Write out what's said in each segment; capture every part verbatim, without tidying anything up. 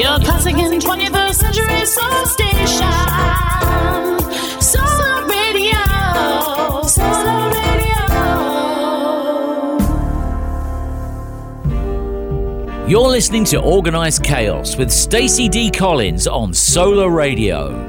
Your classic in twenty-first century soul station. Solar Radio. Solar Radio. You're listening to Organized Chaos with Stacey D. Collins on Solar Radio.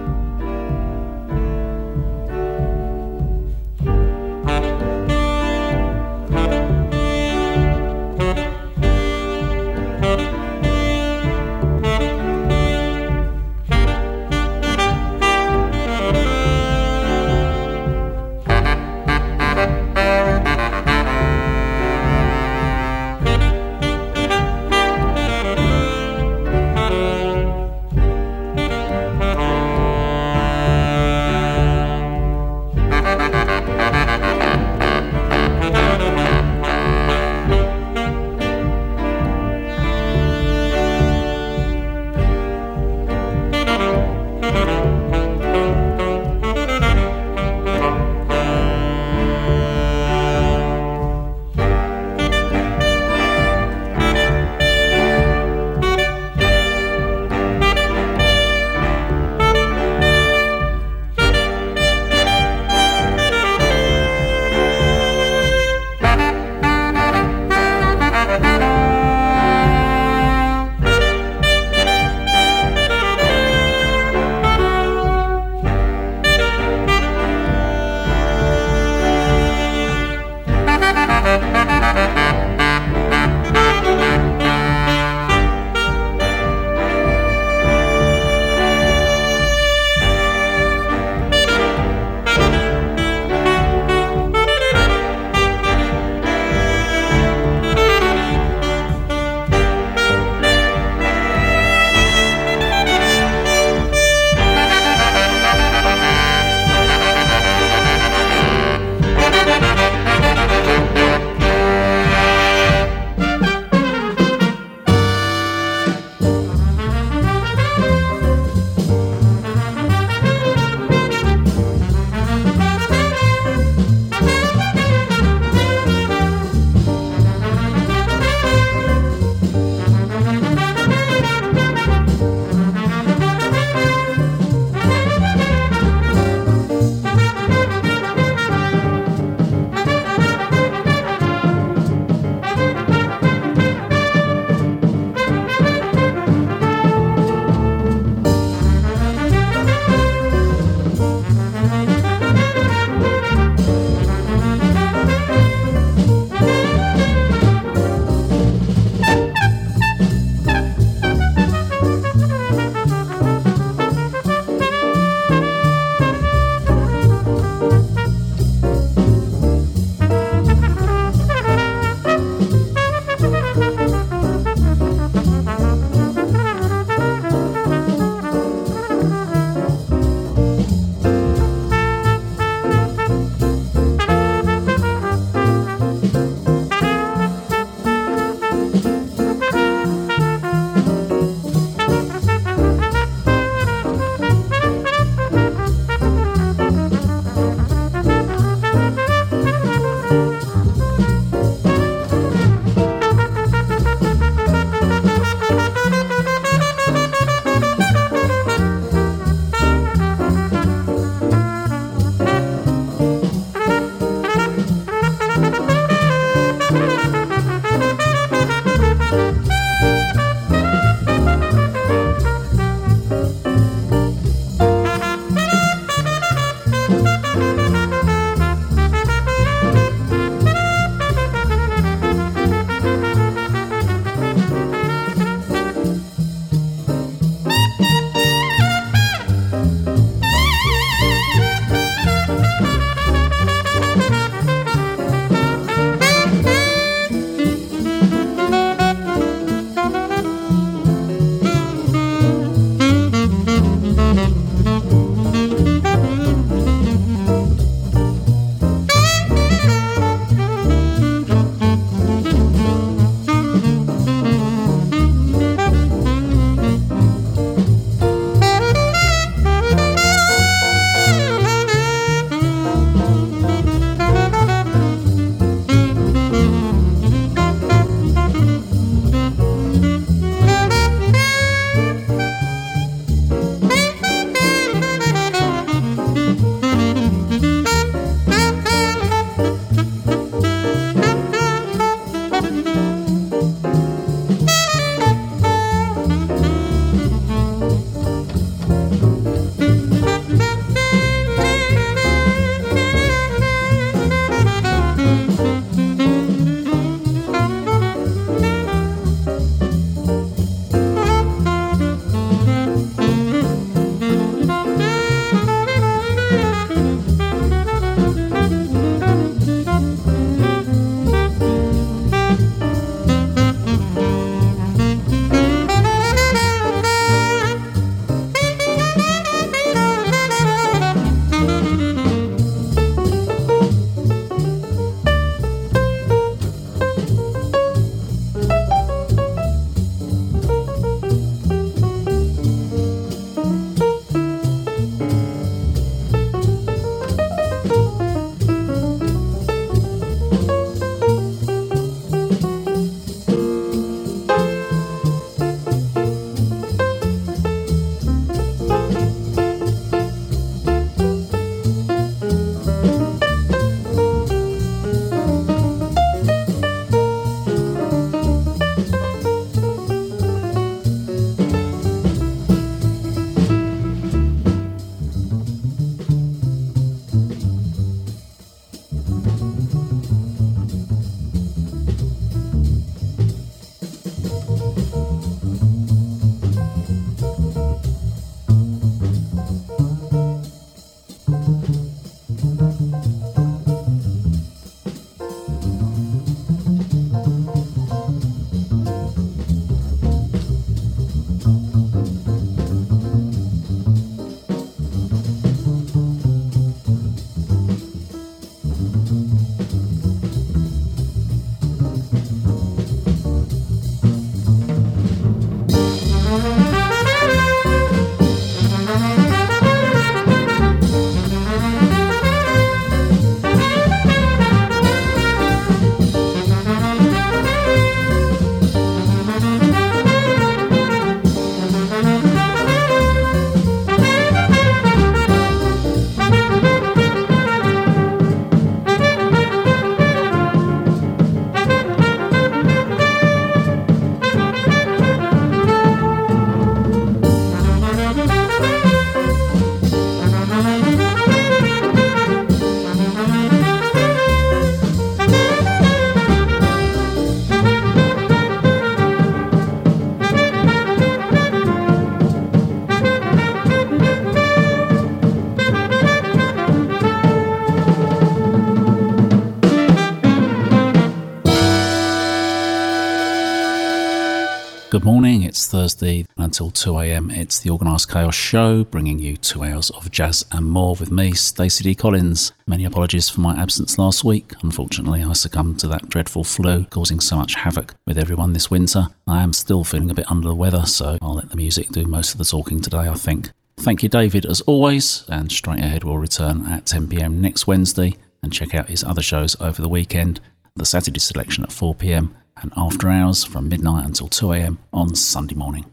It's Thursday until two a.m. It's the Organised Chaos Show, bringing you two hours of jazz and more with me, Stacey D. Collins. Many apologies for my absence last week. Unfortunately, I succumbed to that dreadful flu, causing so much havoc with everyone this winter. I am still feeling a bit under the weather, so I'll let the music do most of the talking today, I think. Thank you, David, as always, and Straight Ahead will return at ten p.m. next Wednesday, and check out his other shows over the weekend, the Saturday selection at four p.m. and After Hours from midnight until two a.m. on Sunday morning.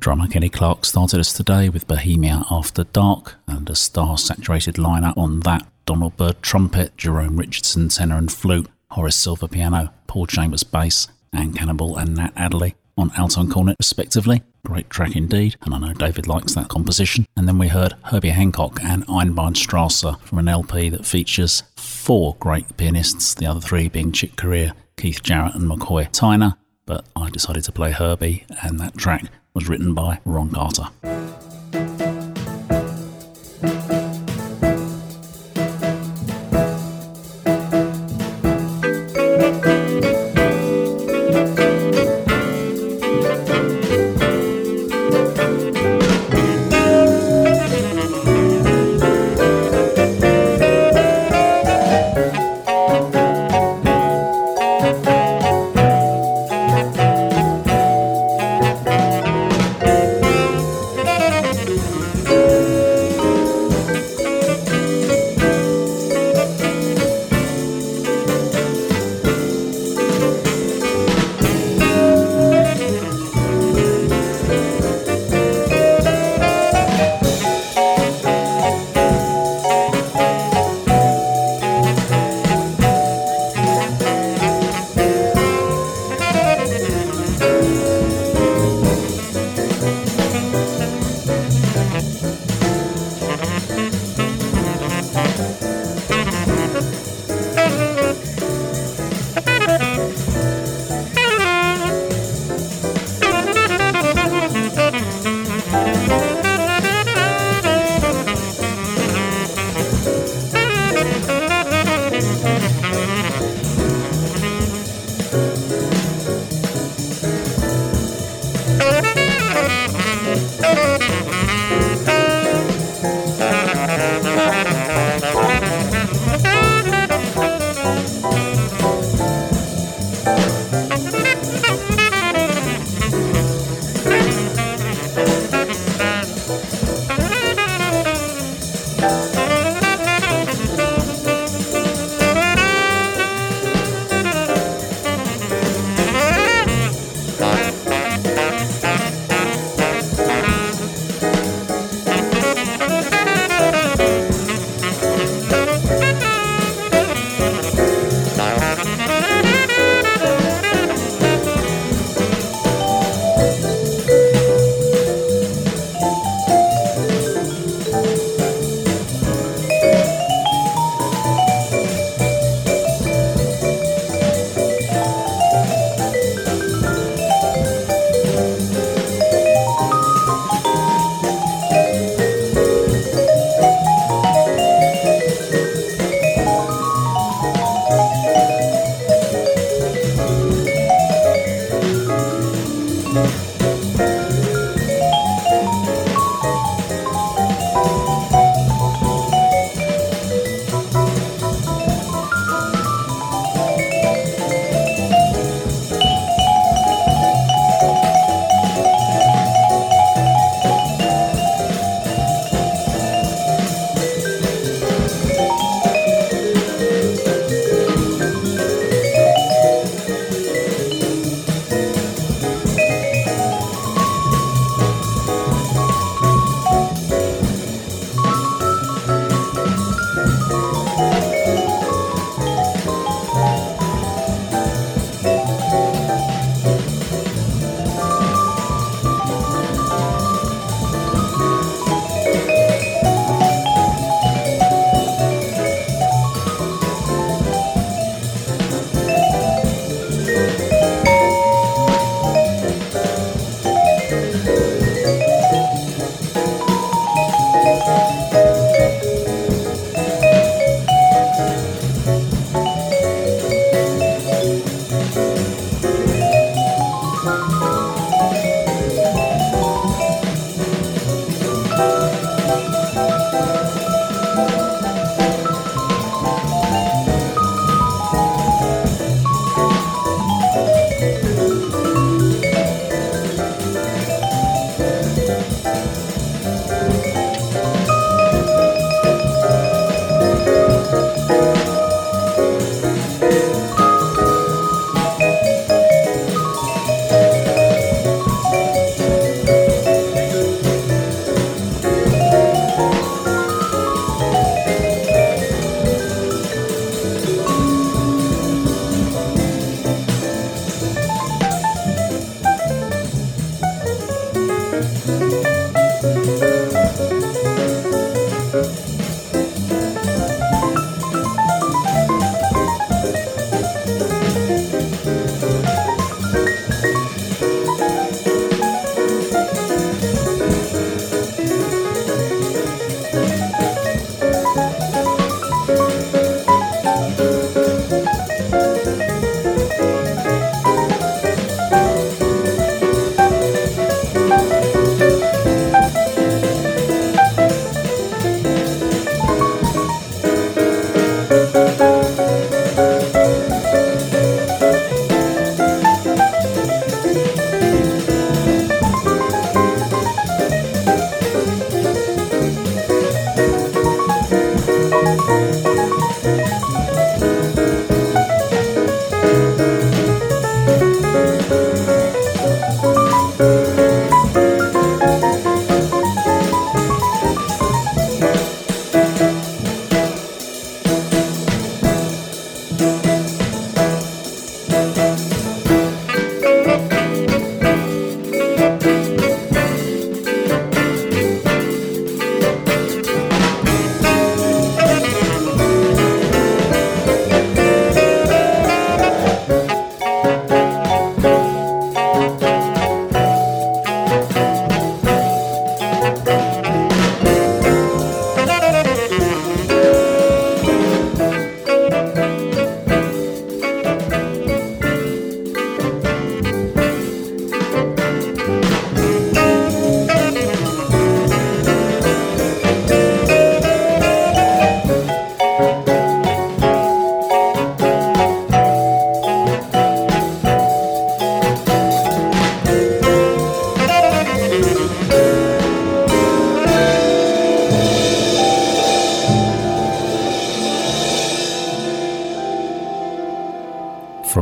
Drummer Kenny Clarke started us today with Bohemia After Dark and a star-saturated lineup on that. Donald Byrd trumpet, Jerome Richardson tenor and flute, Horace Silver piano, Paul Chambers bass, Ann Cannibal and Nat Adderley on alto and cornet respectively. Great track indeed, and I know David likes that composition. And then we heard Herbie Hancock and Einbahnstraße from an L P that features four great pianists, the other three being Chick Corea, Keith Jarrett and McCoy Tyner, but I decided to play Herbie, and that track was written by Ron Carter.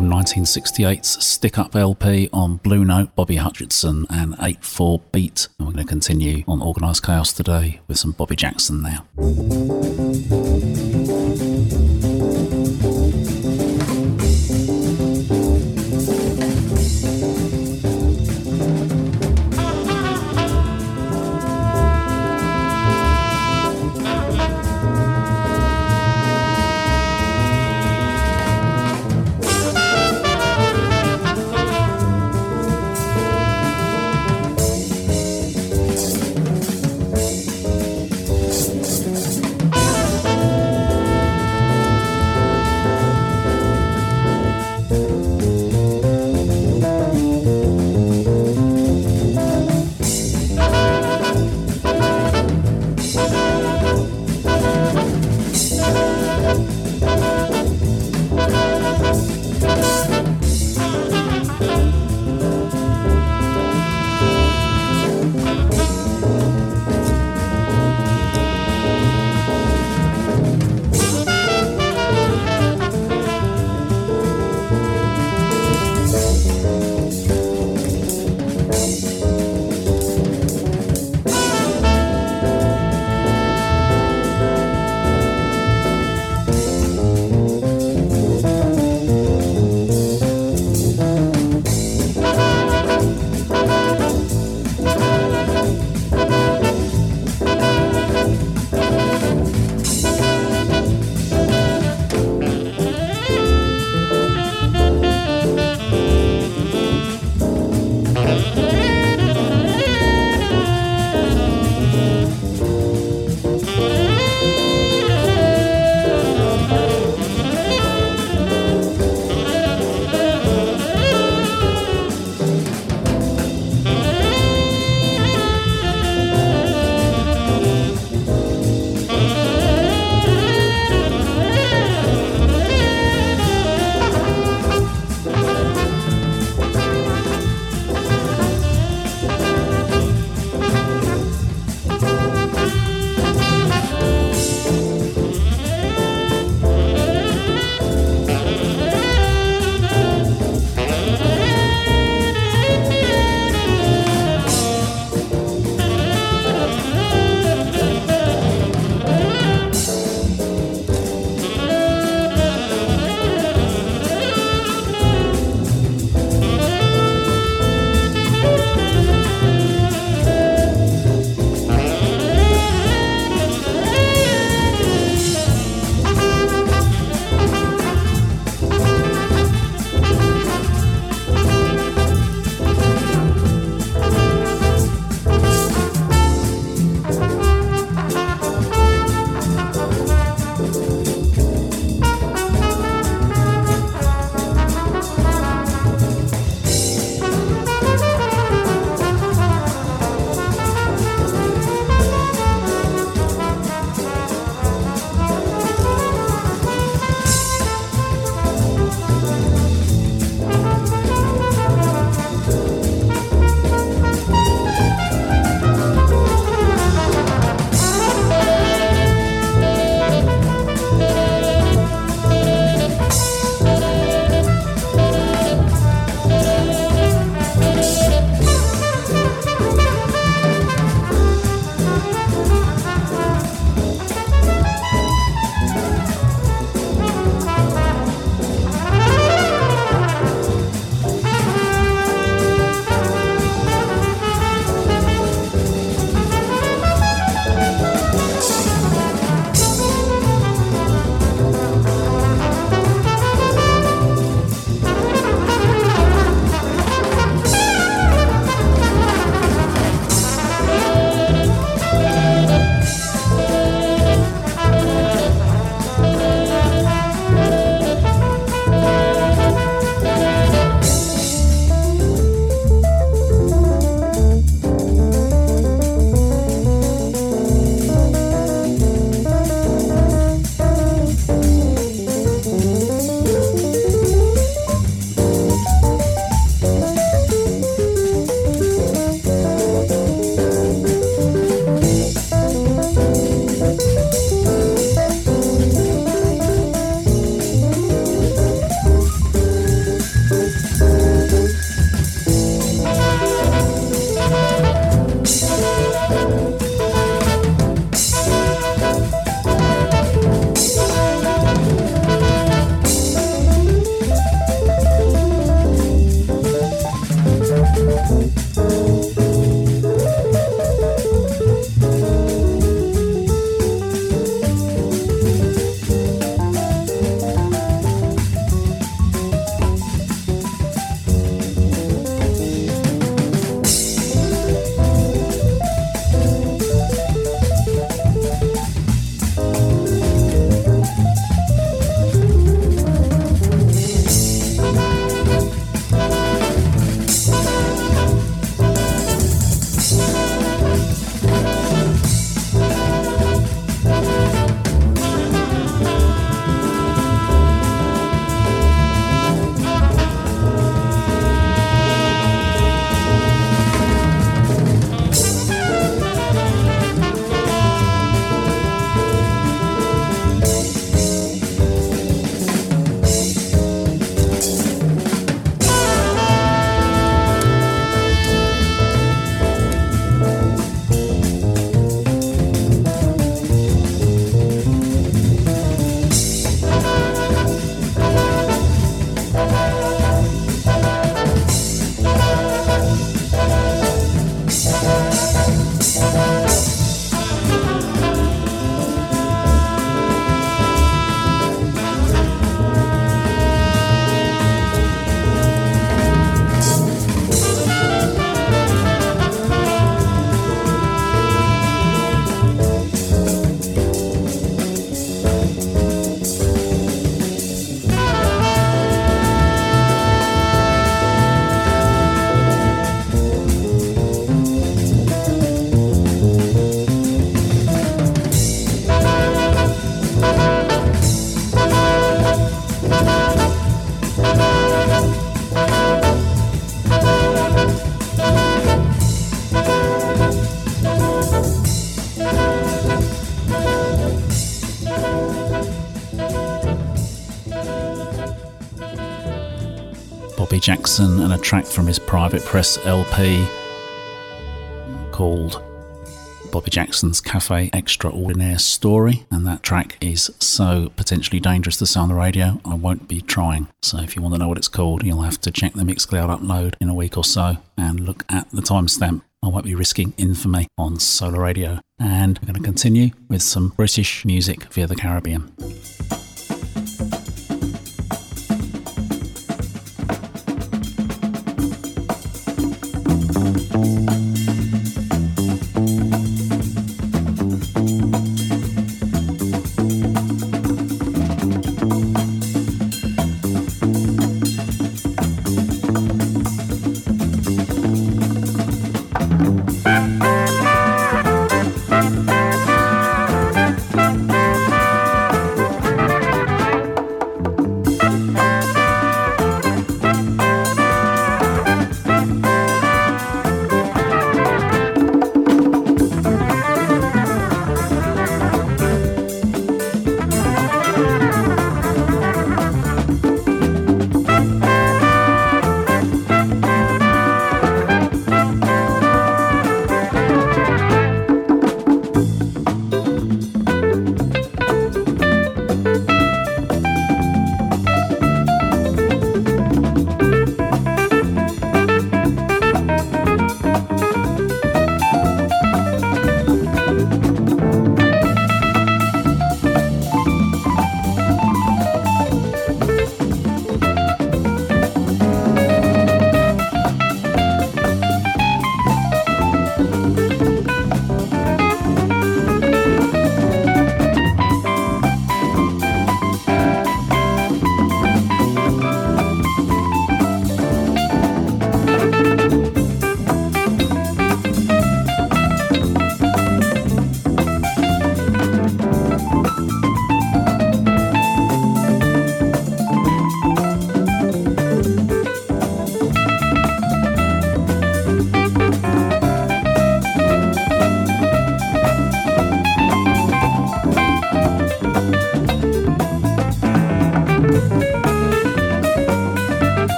nineteen sixty-eight's Stick Up L P on Blue Note, Bobby Hutcherson and eight four Beat. And we're going to continue on Organised Chaos today with some Bobby Jackson now. Jackson and a track from his private press L P called Bobby Jackson's Cafe Extraordinaire Story, and that track is so potentially dangerous to say on the radio I won't be trying. So if you want to know what it's called, you'll have to check the Mixcloud upload in a week or so and look at the timestamp. I won't be risking infamy on Solar Radio. And we're going to continue with some British music via the Caribbean.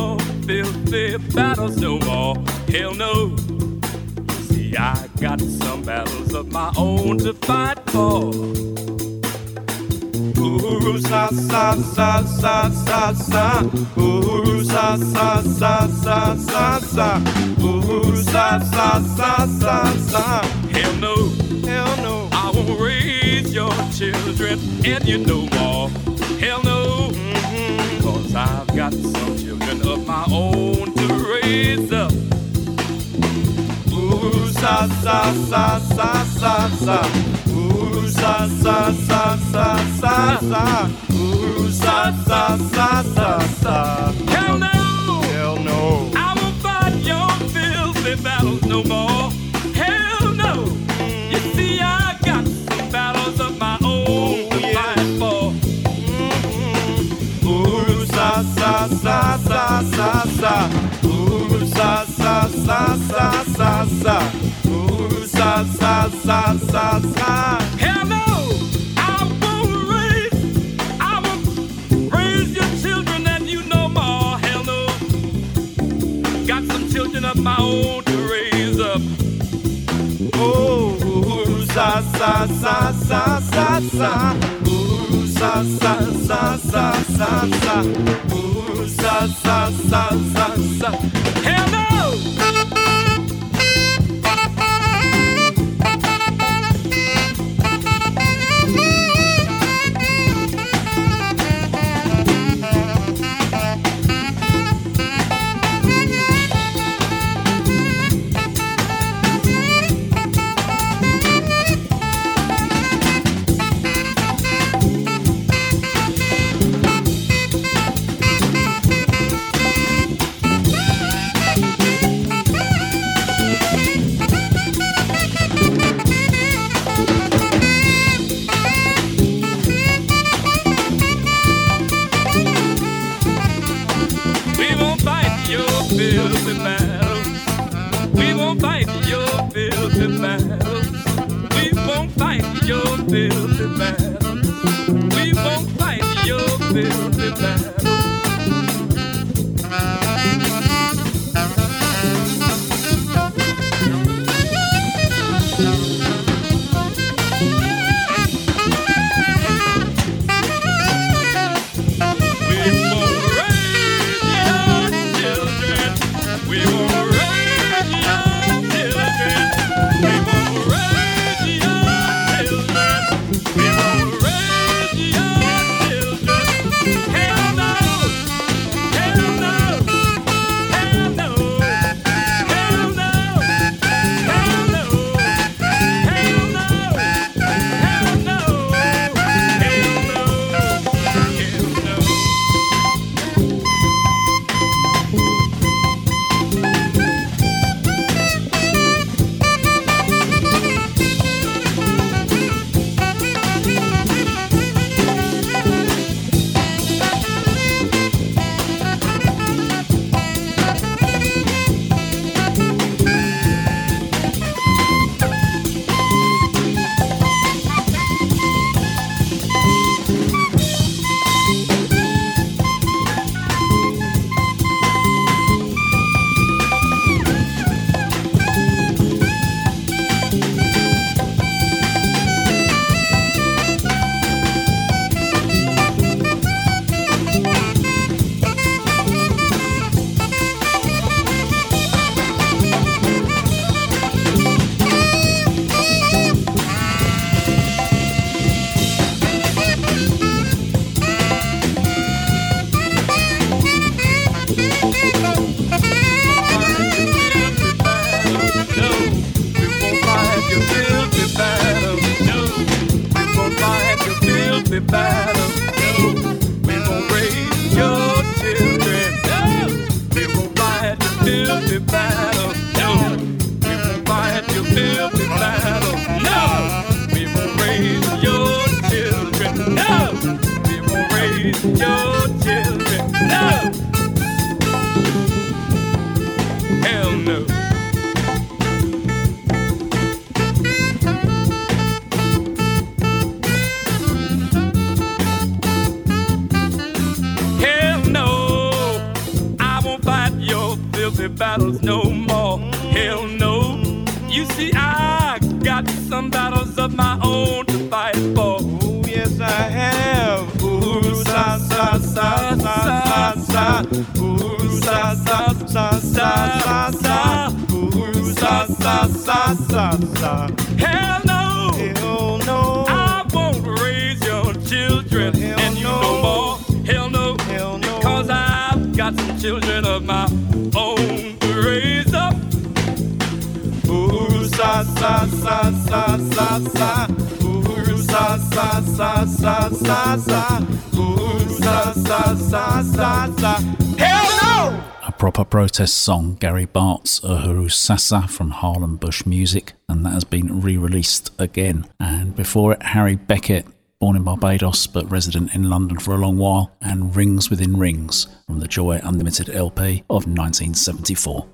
more filthy battles no more. Hell no. See, I got some battles of my own to fight for. Uhuru Sasa Sasa Sasa Sasa. Uhuru Sasa Sasa Sasa Sasa. Uhuru Sasa Sasa Sasa Sasa. Hell no. Hell no. I won't raise your children and you no more. Hell no. Mm-hmm. Cause I've got some children of my own to raise up. Ooh, sa, sa, sa, sa, sa, sa. Ooh, sa, sa, sa, sa, sa, sa. Ooh, sa, sa, sa, sa, sa. Hell no! Hell no! I won't fight your filthy battles no more. Hell no! Mm. You see, I got some battles of my own. Sa sa sa sa sa, ooh sa sa sa sa sa sa, ooh sa sa sa sa sa. Hell no, I won't raise, I won't raise your children and you no more. Hell no, got some children of my own to raise up. Oh, ooh sa sa sa sa sa sa. Sa sa sa sa sa sa, ooh sa sa sa sa sa. Hell no! won't fight your filthy battles no more. Hell no. You see, I got some battles of my own to fight for. Oh, yes, I have. Uhuru Sasa, Sasa, Sasa, Sasa. Uhuru Sasa, Sasa, Sasa, Sasa. Uhuru Sasa, Sasa, Sasa. Hell no. Hell no. I won't raise your children and you no more. Hell no. Hell no. Because I've got some children of my own to raise up. Uhuru sa sa sa sa sa sa. Uhuru sa sa sa sa sa sa. Uhuru sa sa sa sa sa. Hell no! A proper protest song, Gary Bart's Uhuru Sasa from Harlem Bush Music, and that has been re-released again. And before it, Harry Beckett, born in Barbados but resident in London for a long while, and Rings Within Rings from the Joy Unlimited L P of nineteen seventy-four.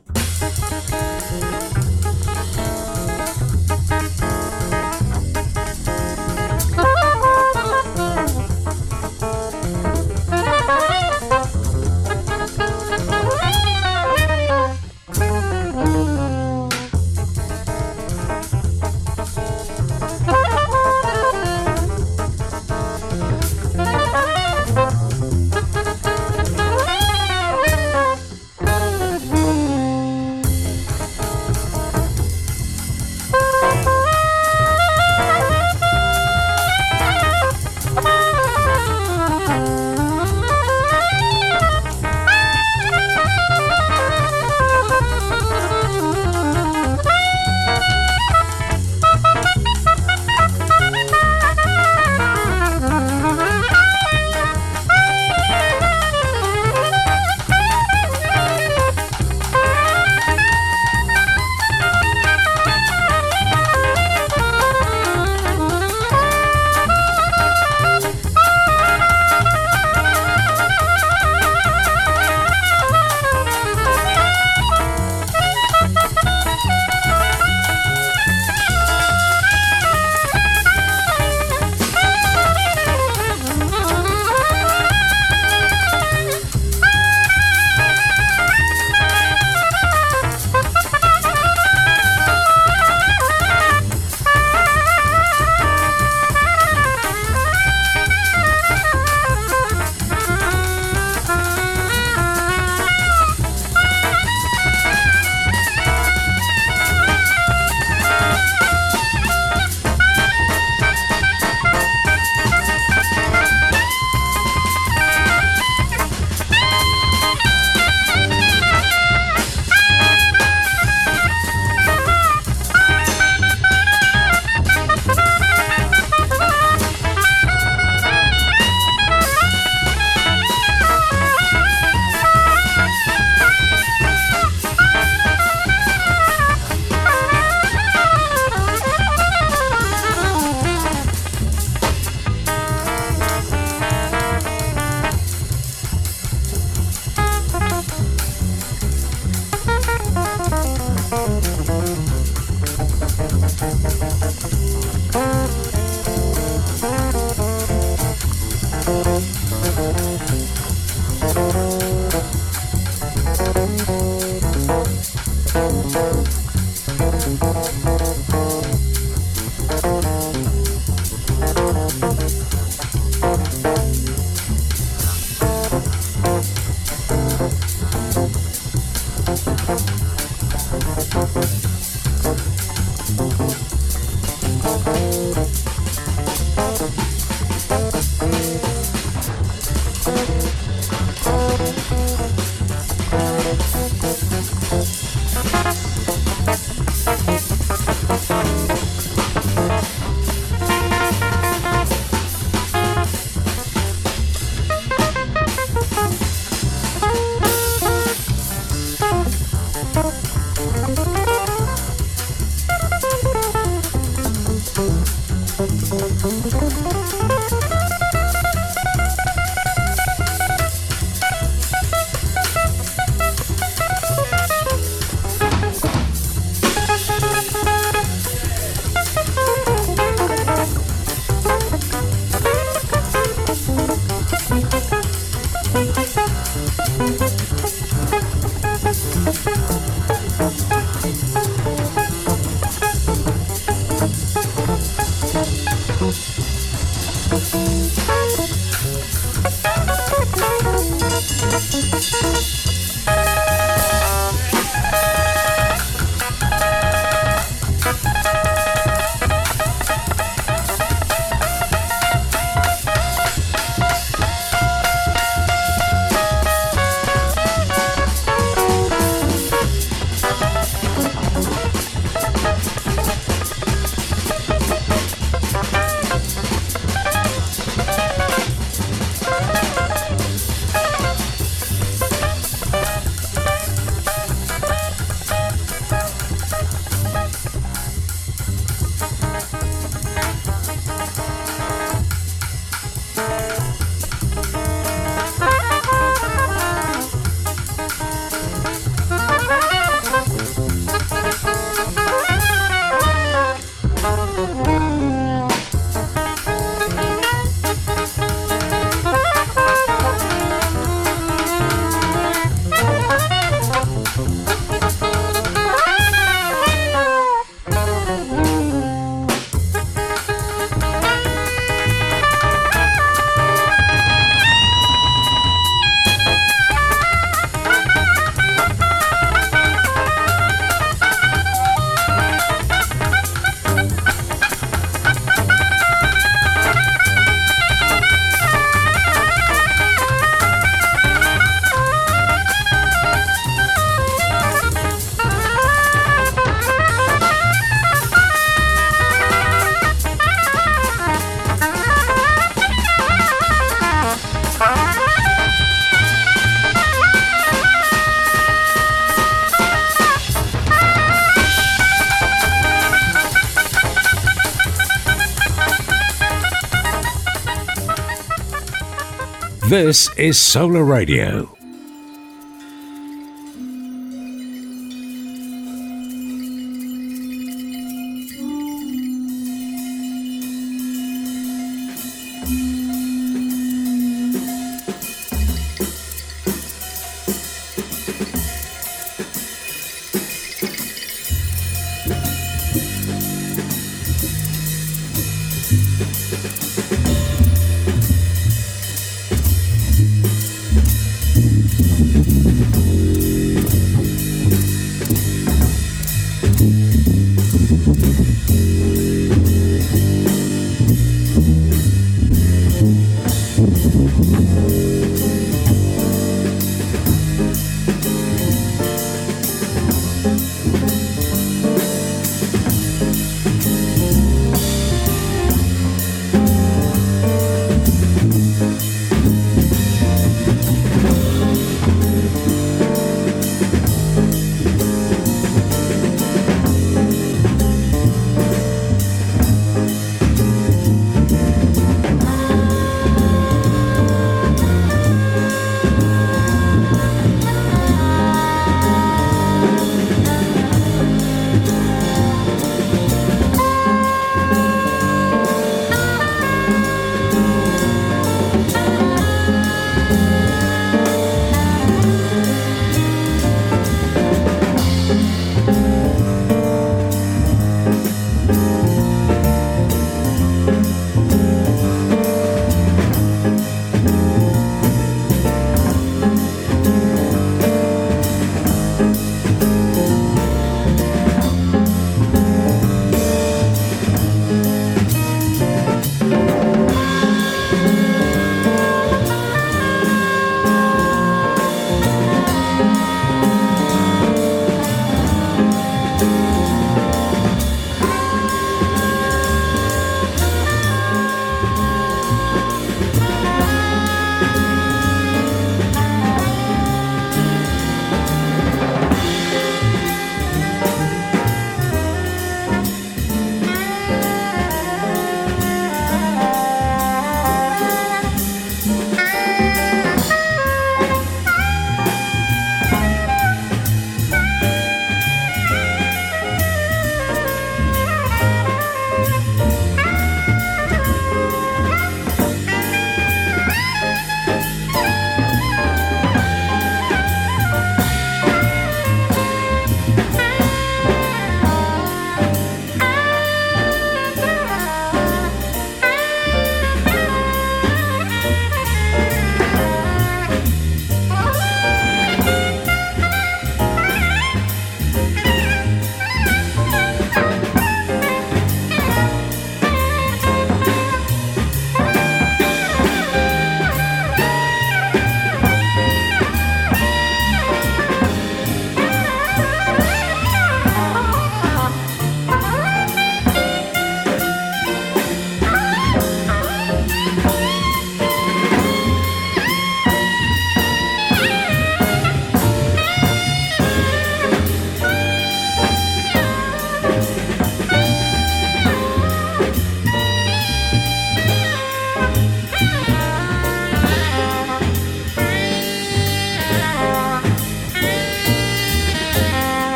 This is Solar Radio.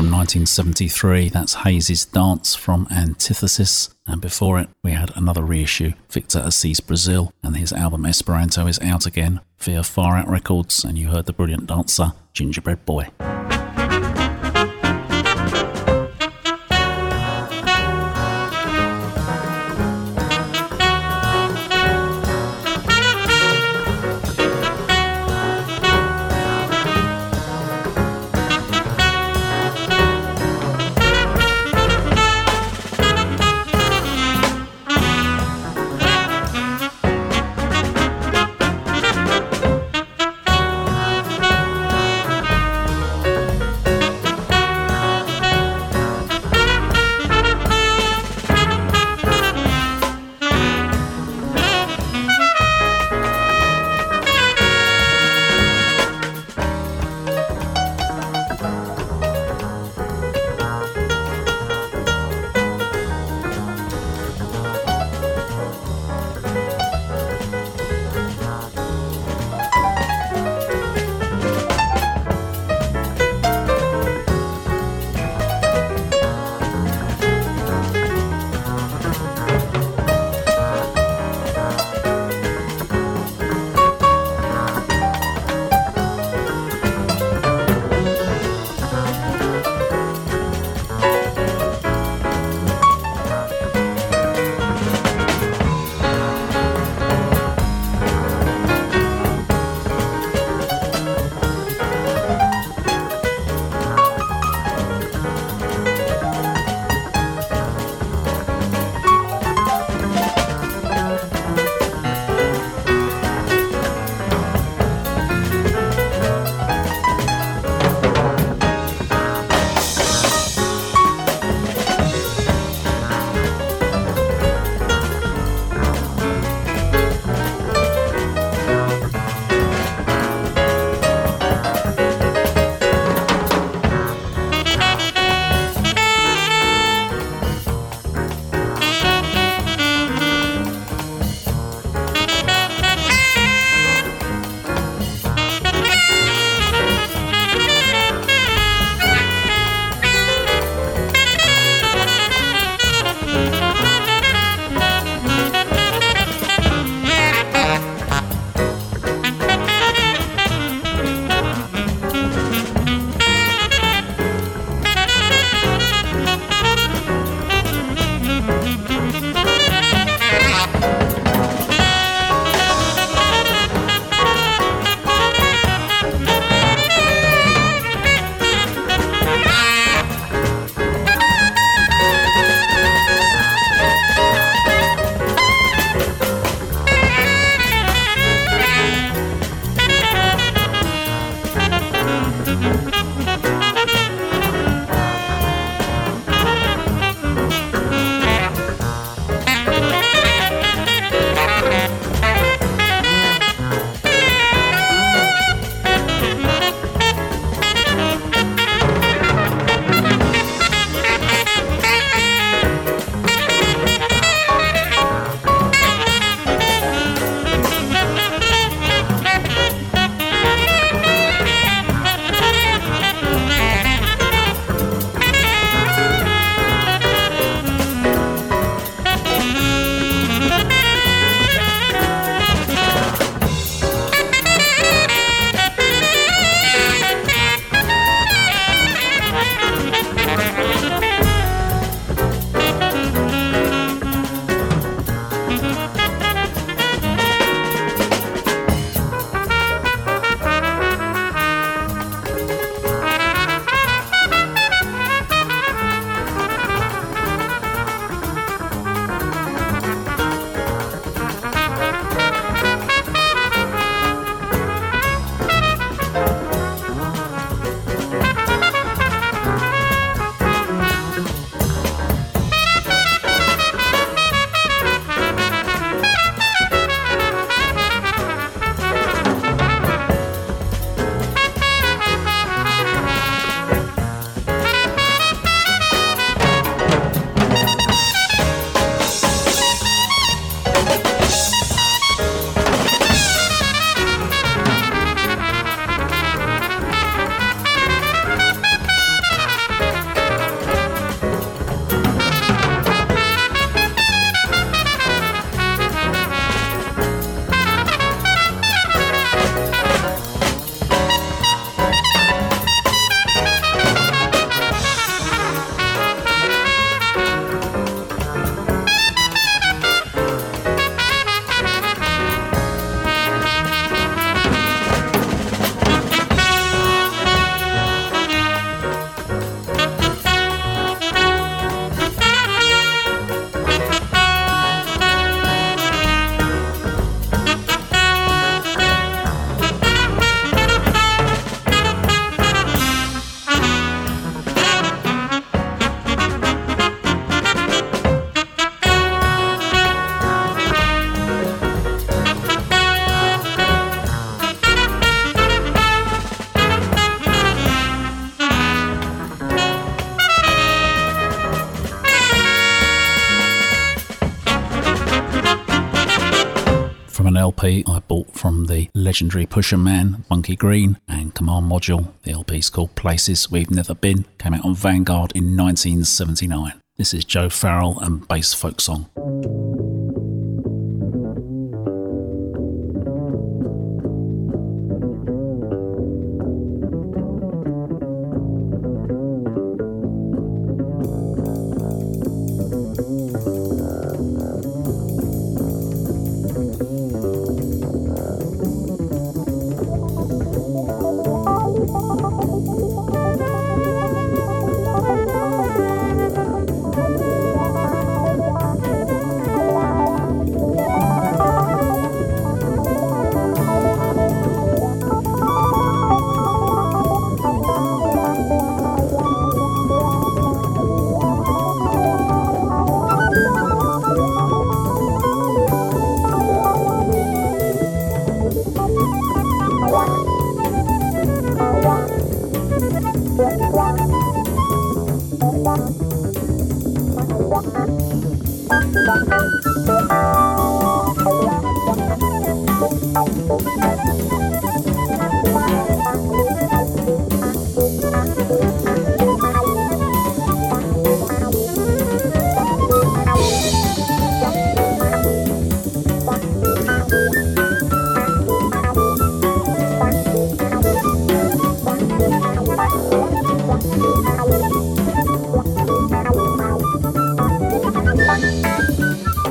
from nineteen seventy-three, that's Hayes' Dance from Antithesis, and before it we had another reissue, Victor Assis Brazil, and his album Esperanto is out again via Far Out Records, and you heard the brilliant dancer Gingerbread Boy. L P I bought from the legendary Pusher Man, Bunky Green, and Command Module. The L P's called Places We've Never Been, came out on Vanguard in nineteen seventy-nine. This is Joe Farrell and Bass Folk Song.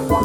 Bye.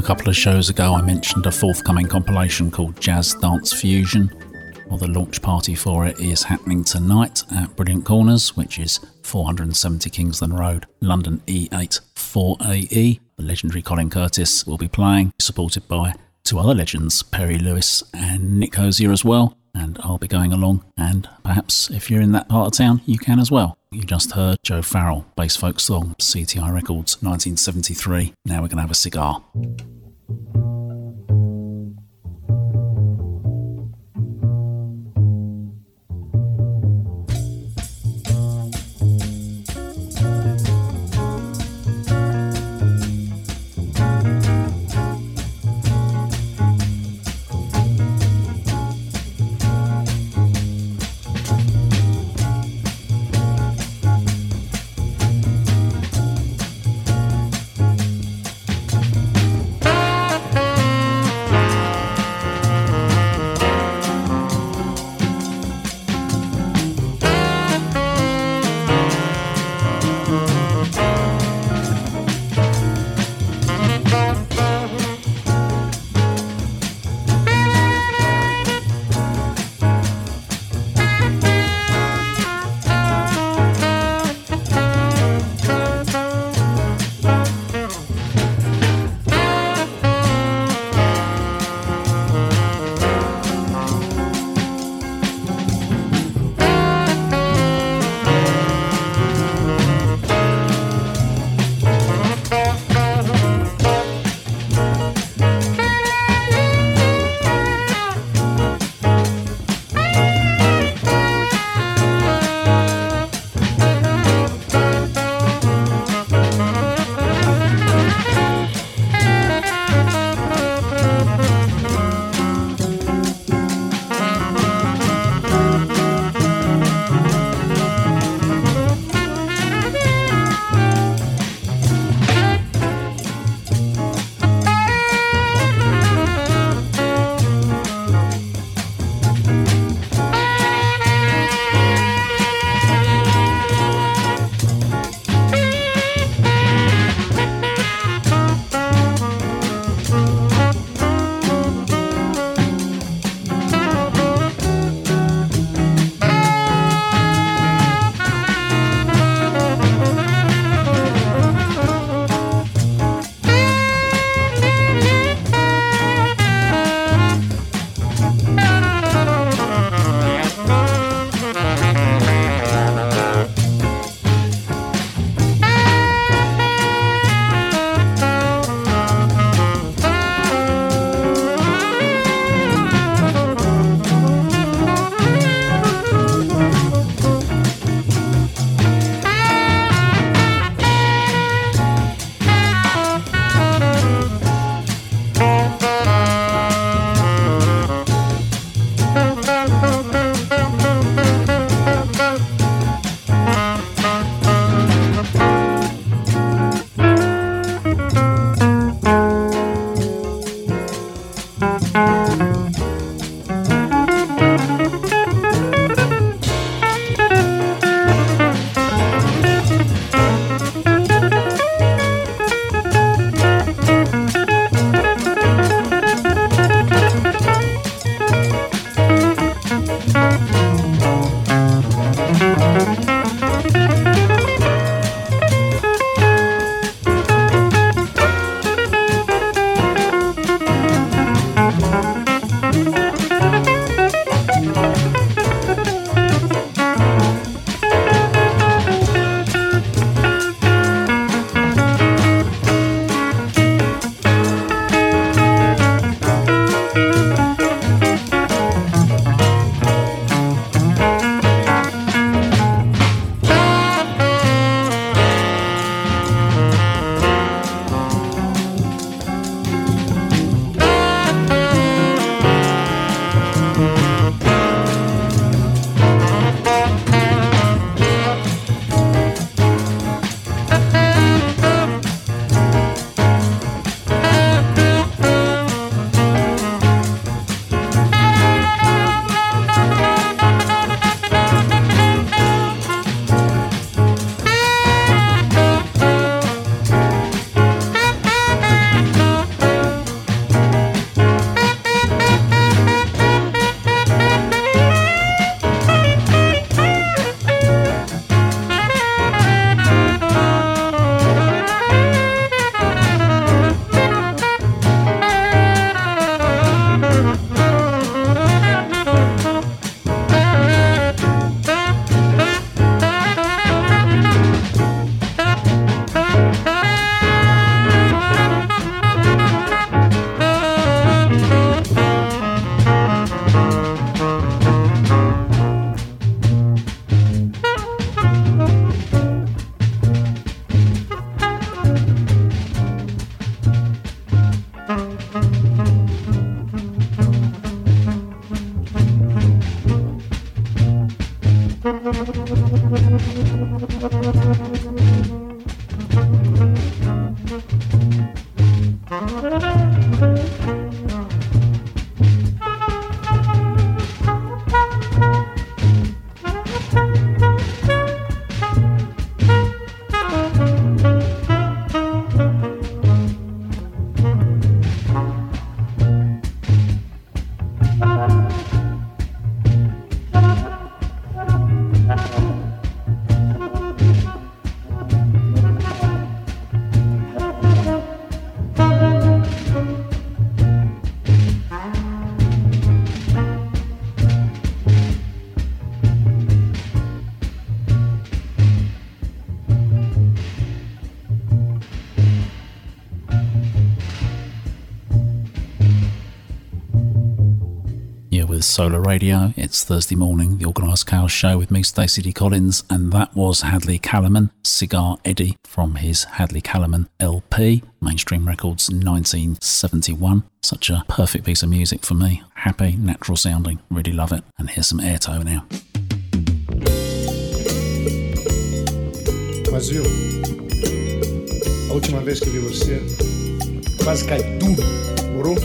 A couple of shows ago I mentioned a forthcoming compilation called Jazz Dance Fusion. Well, the launch party for it is happening tonight at Brilliant Corners, which is four seventy Kingsland Road, London E eight four A E. The legendary Colin Curtis will be playing, supported by two other legends, Perry Lewis and Nick Hosier as well. and I'll be going along, and perhaps if you're in that part of town you can as well. You just heard Joe Farrell, Bass Folk Song, C T I Records, nineteen seventy-three. Now we're going to have a cigar. Solar Radio. It's Thursday morning, the Organised Chaos Show with me, Stacey D. Collins, and that was Hadley Calliman, Cigar Eddie, from his Hadley Calliman L P, Mainstream Records nineteen seventy-one. Such a perfect piece of music for me. Happy, natural sounding, really love it. And here's some Airtoe now. Brasil, a última vez que vi você, quase cai tudo, morou?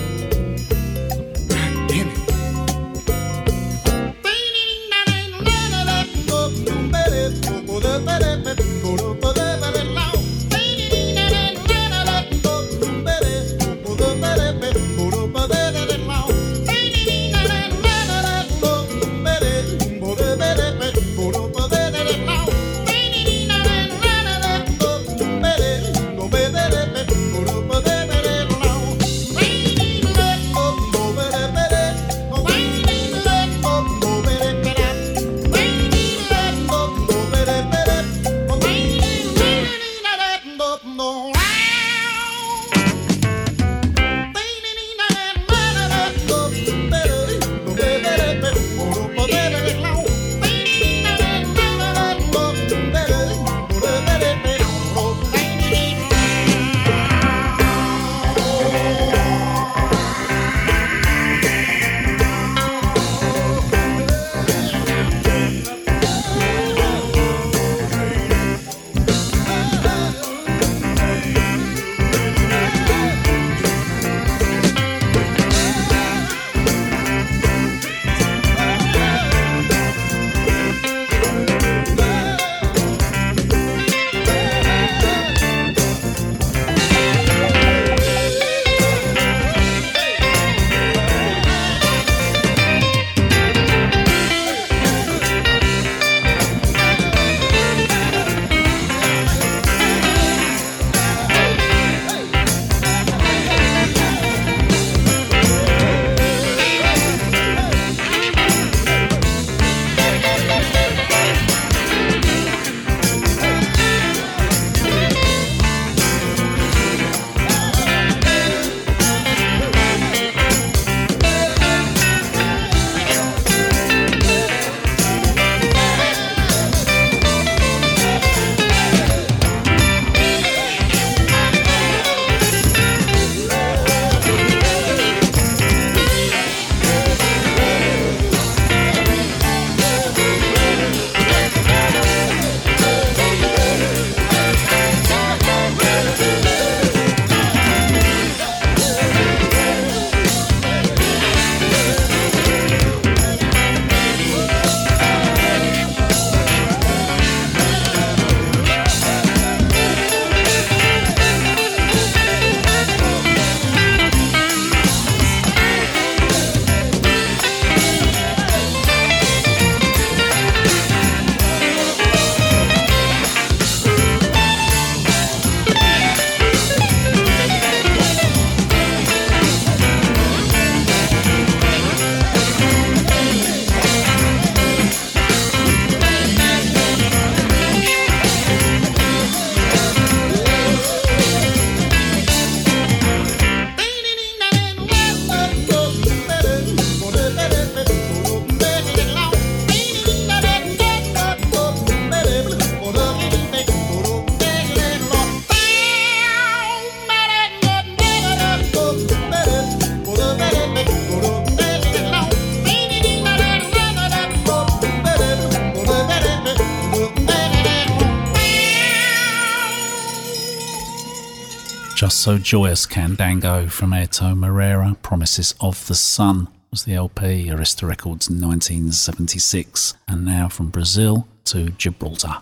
Just So Joyous Candango from Airto Moreira, Promises of the Sun was the L P, Arista Records nineteen seventy-six. And now from Brazil to Gibraltar.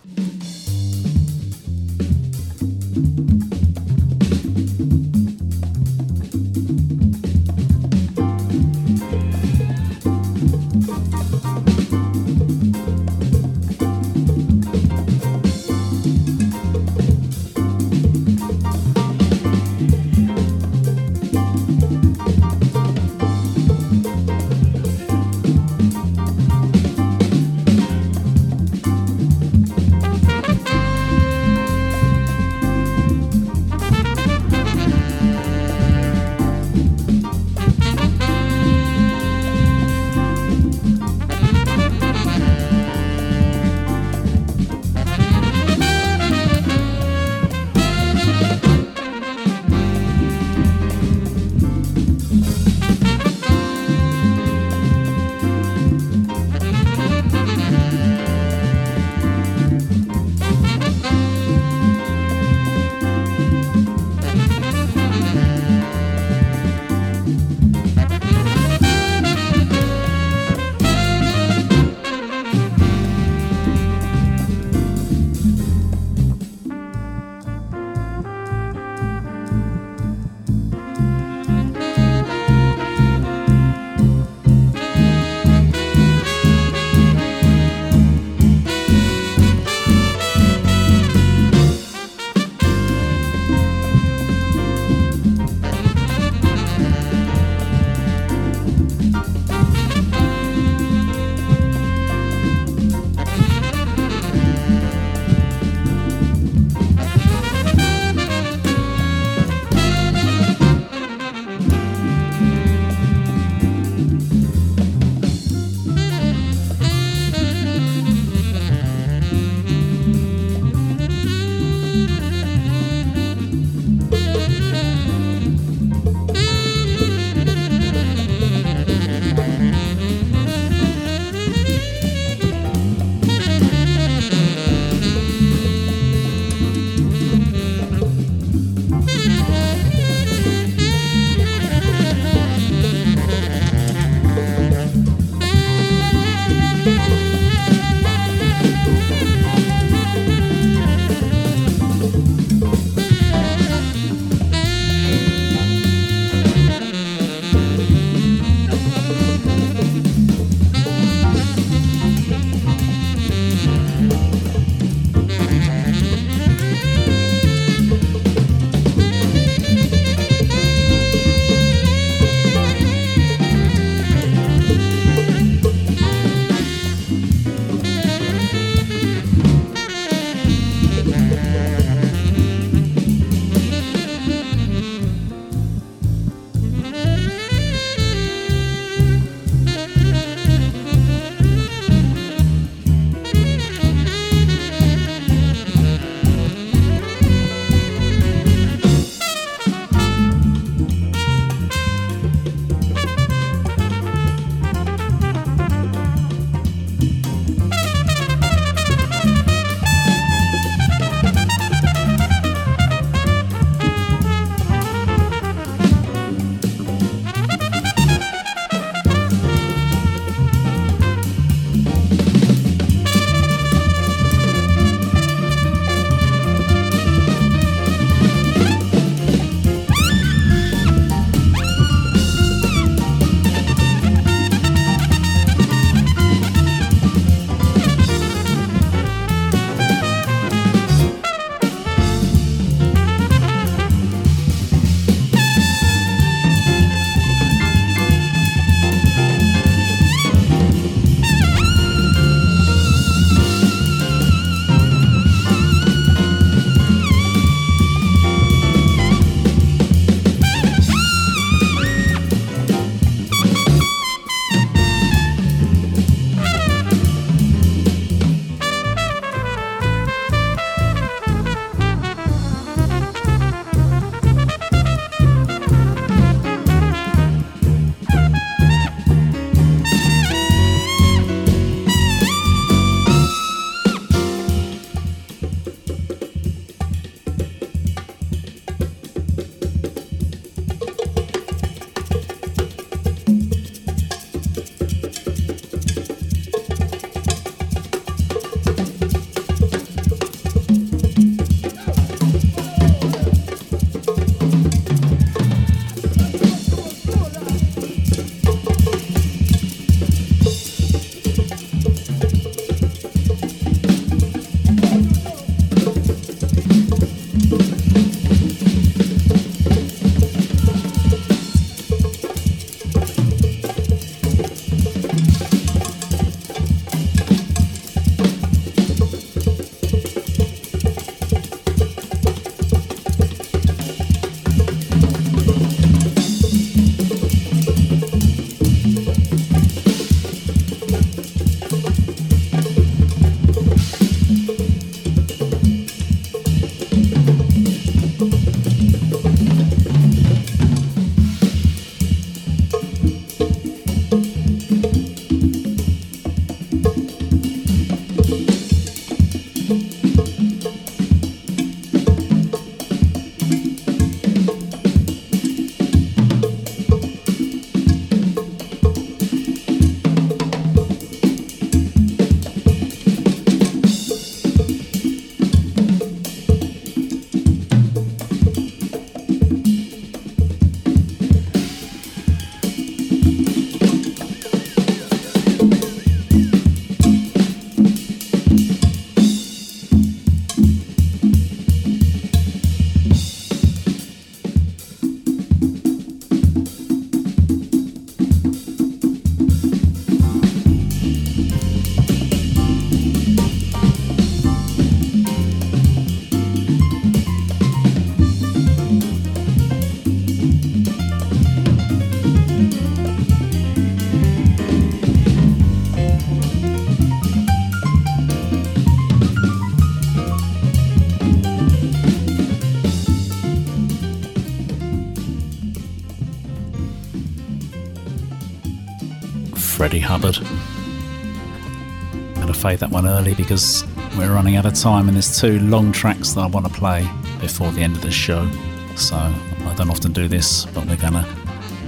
Freddie Hubbard. I'm going to fade that one early because we're running out of time and there's two long tracks that I want to play before the end of the show. So I don't often do this, but we're going to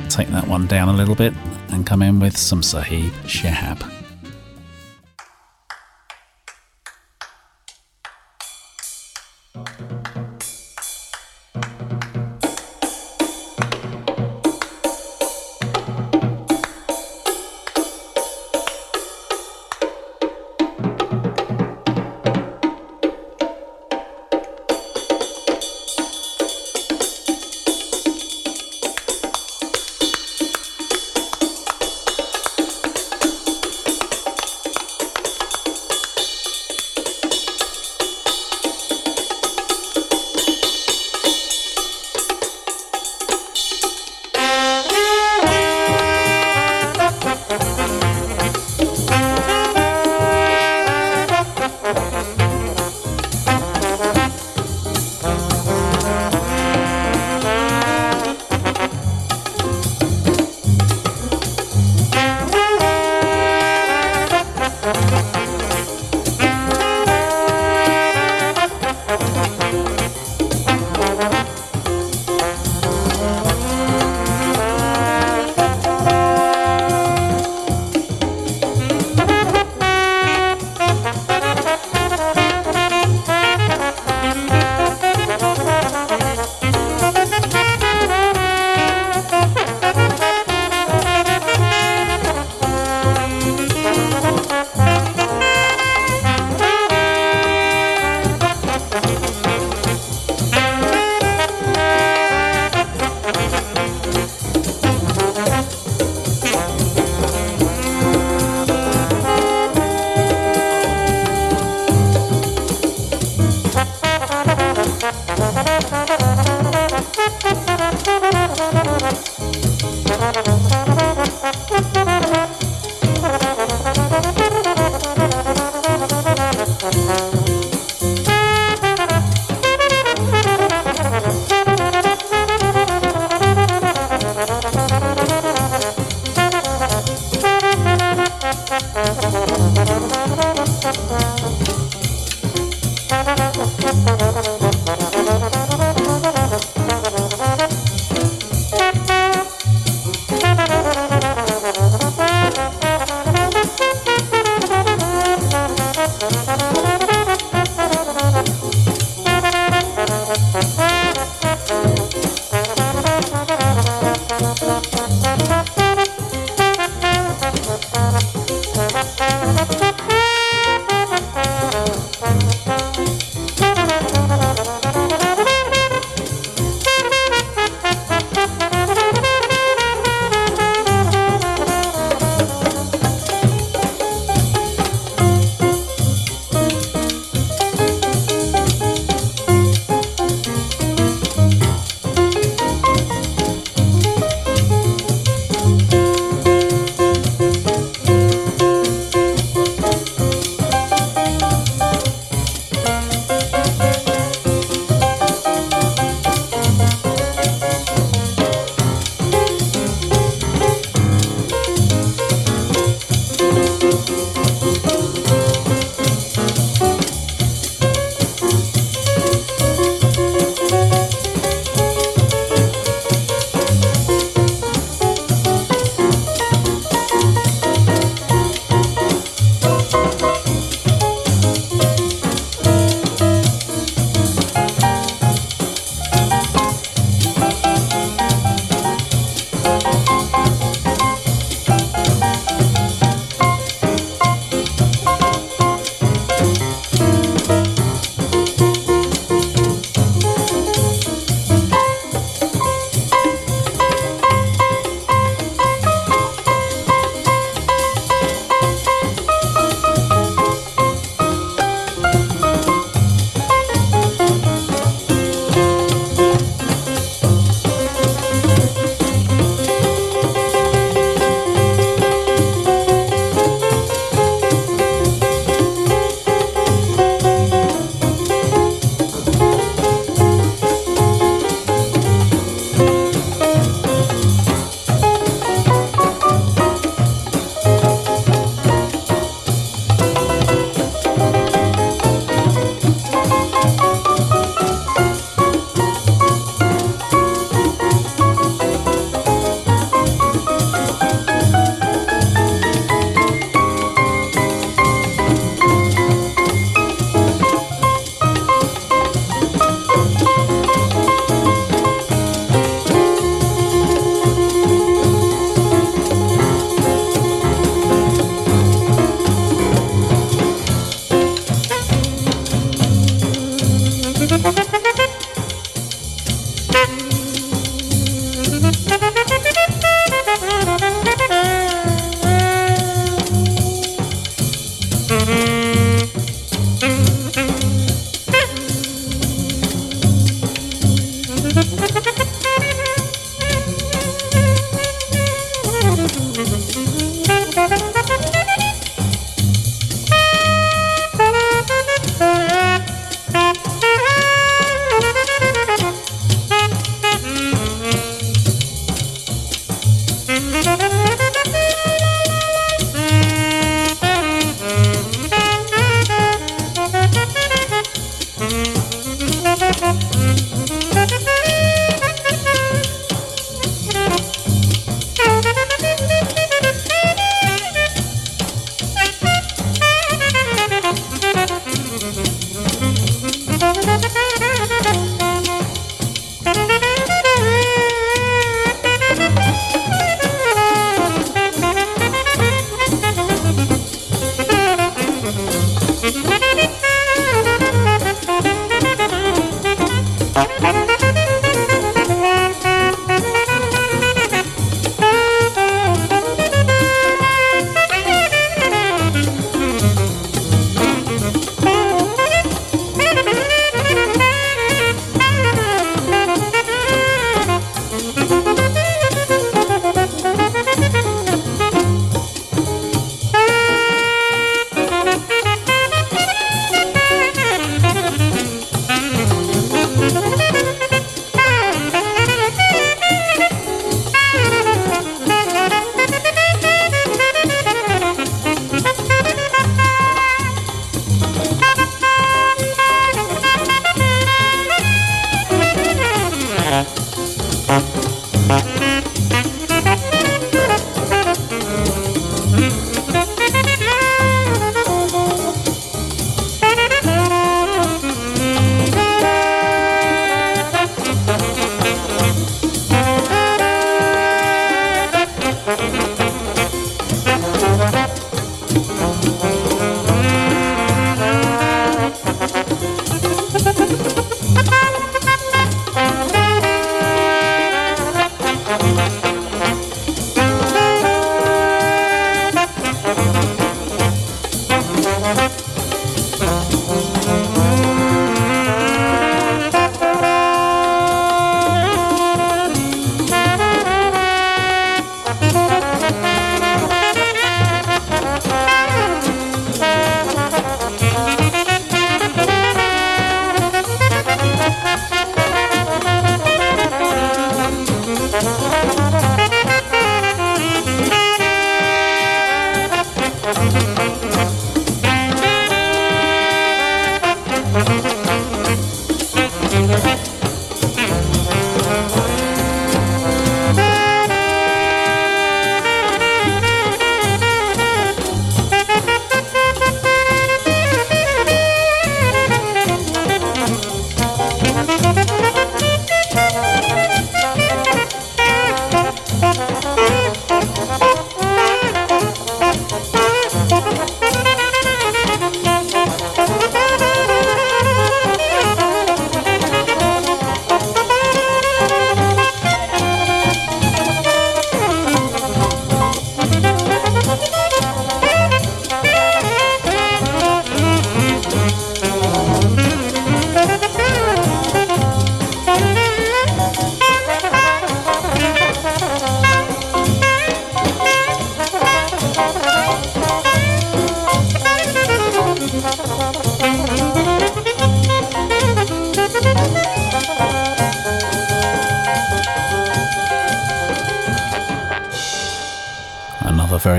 take that one down a little bit and come in with some Sahib Shihab.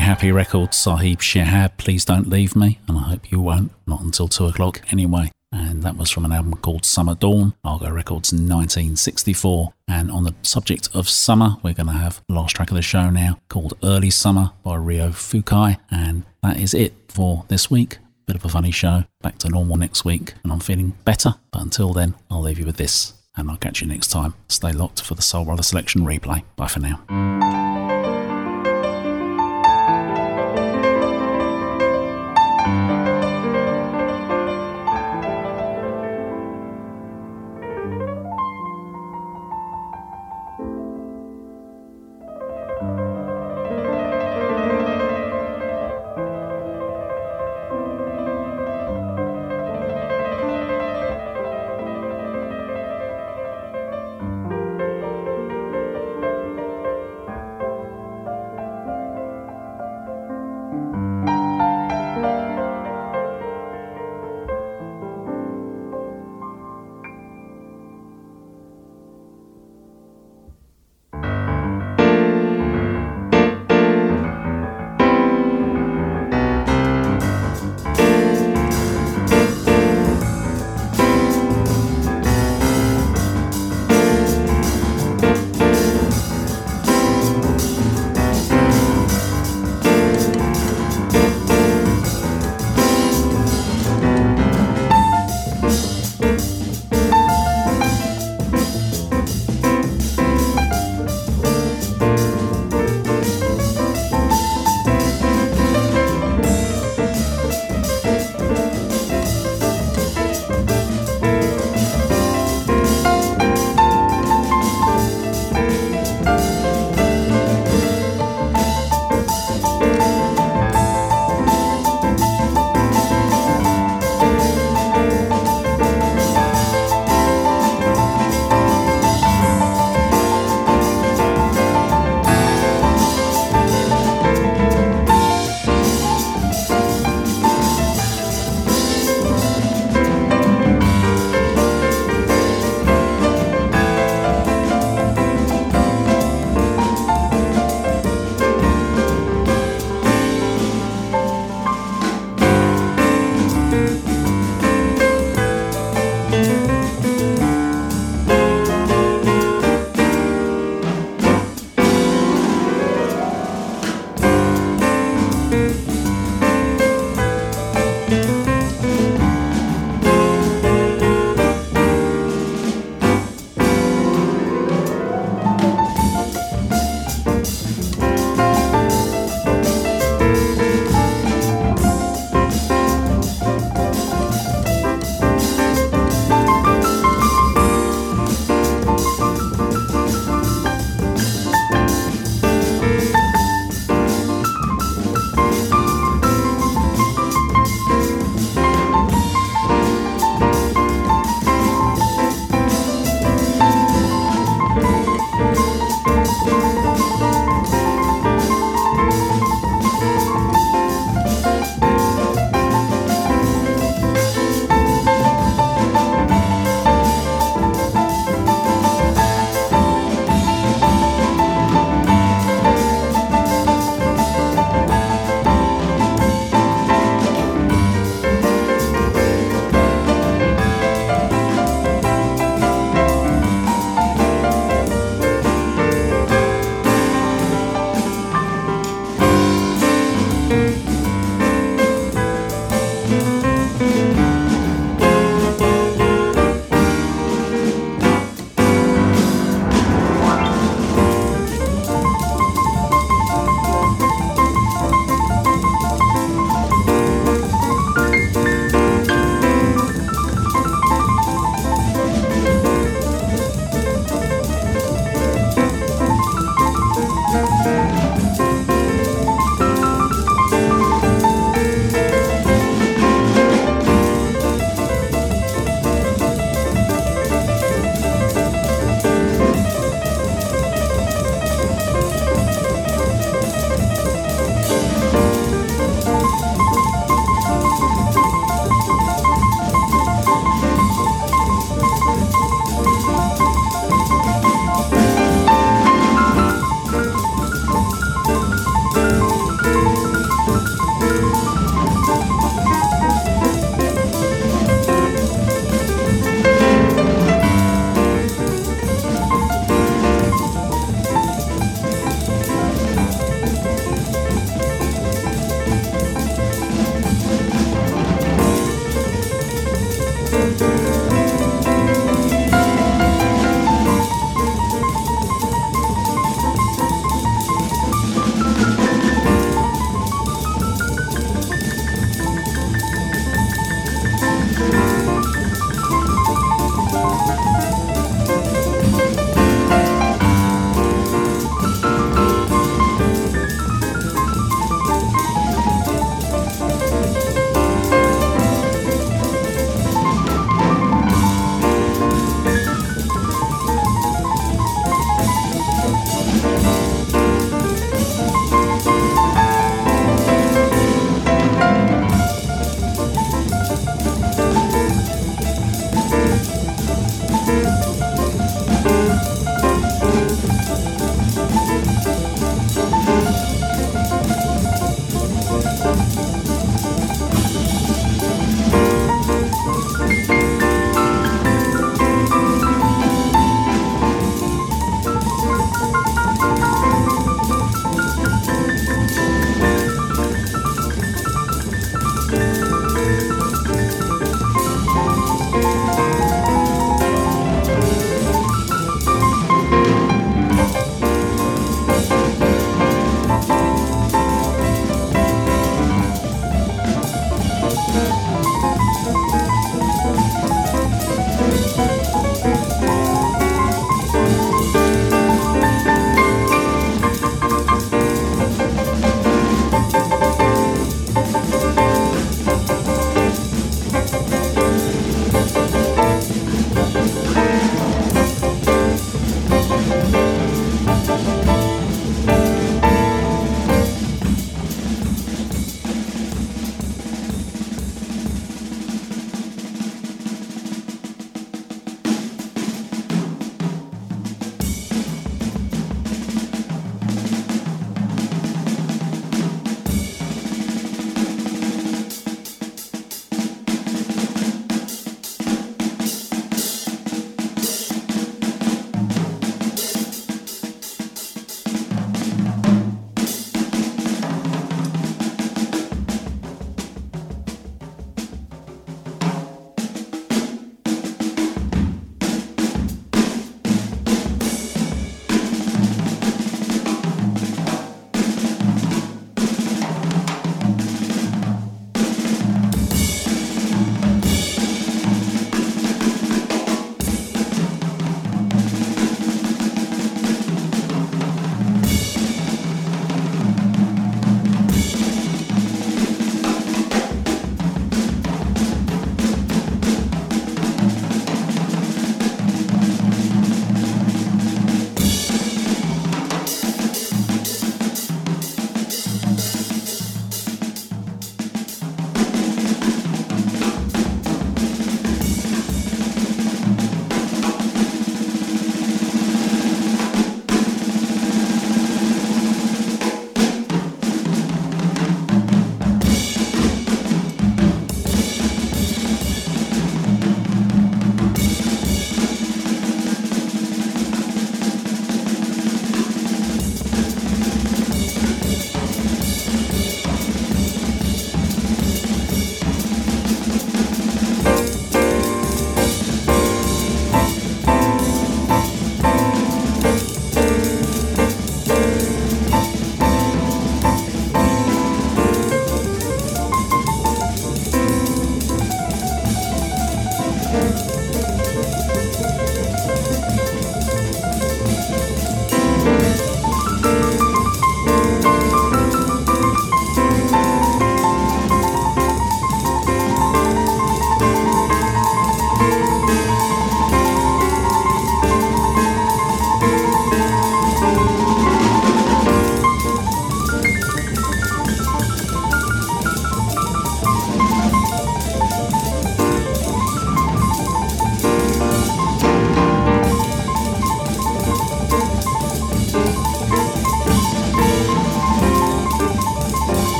Happy record, Sahib Shihab, Please Don't Leave Me, and I hope you won't, not until two o'clock anyway. And that was from an album called Summer Dawn, Argo Records nineteen sixty-four. And on the subject of summer, we're going to have the last track of the show now, called Early Summer by Ryo Fukai, and that is it for this week. Bit of a funny show, back to normal next week, and I'm feeling better, but until then, I'll leave you with this, and I'll catch you next time. Stay locked for the Soul Brother Selection replay. Bye for now.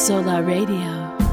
Solar Radio.